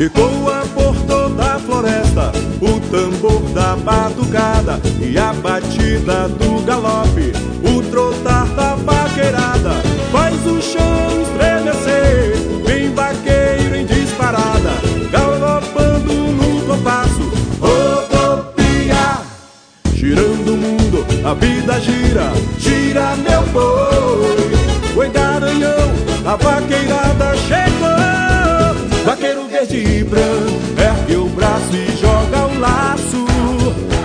Ecoa por toda a floresta o tambor da batucada e a batida do galope, o trotar da vaqueirada. Faz o chão estremecer em vaqueiro em disparada, galopando no compasso, rodopia. Girando o mundo, a vida gira, gira meu boi. O Engaranhão, a vaqueirada chegou. Vaqueiro verde e branco, ergue o braço e joga o laço.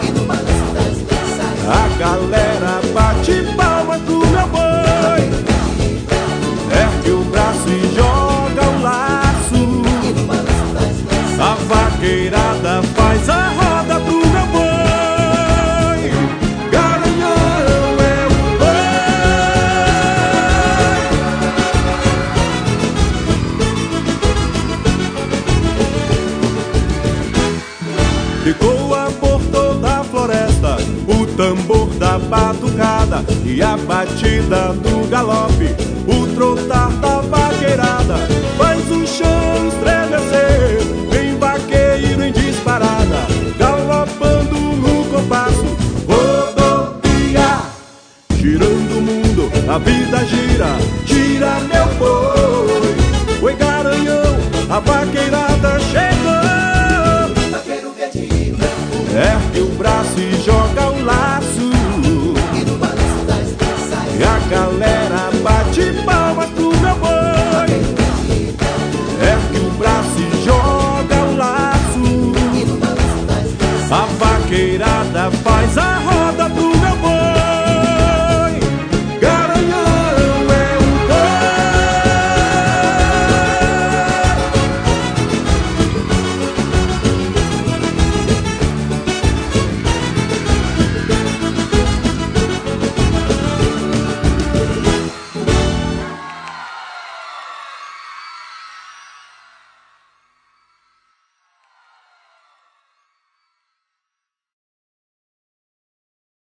E no balanço das peças a galera bate palma pro meu boi. Ergue o braço e joga o laço. E no balanço das peças a vaqueirada faz a roda pro meu boi. Ecoa por toda a floresta o tambor da batucada e a batida do galope, o trotar da vaqueirada. Faz o chão estremecer em vaqueiro em disparada, galopando no compasso, rodopia. Girando o mundo, a vida gira, gira meu boi. O Engaranhão, a vaqueirada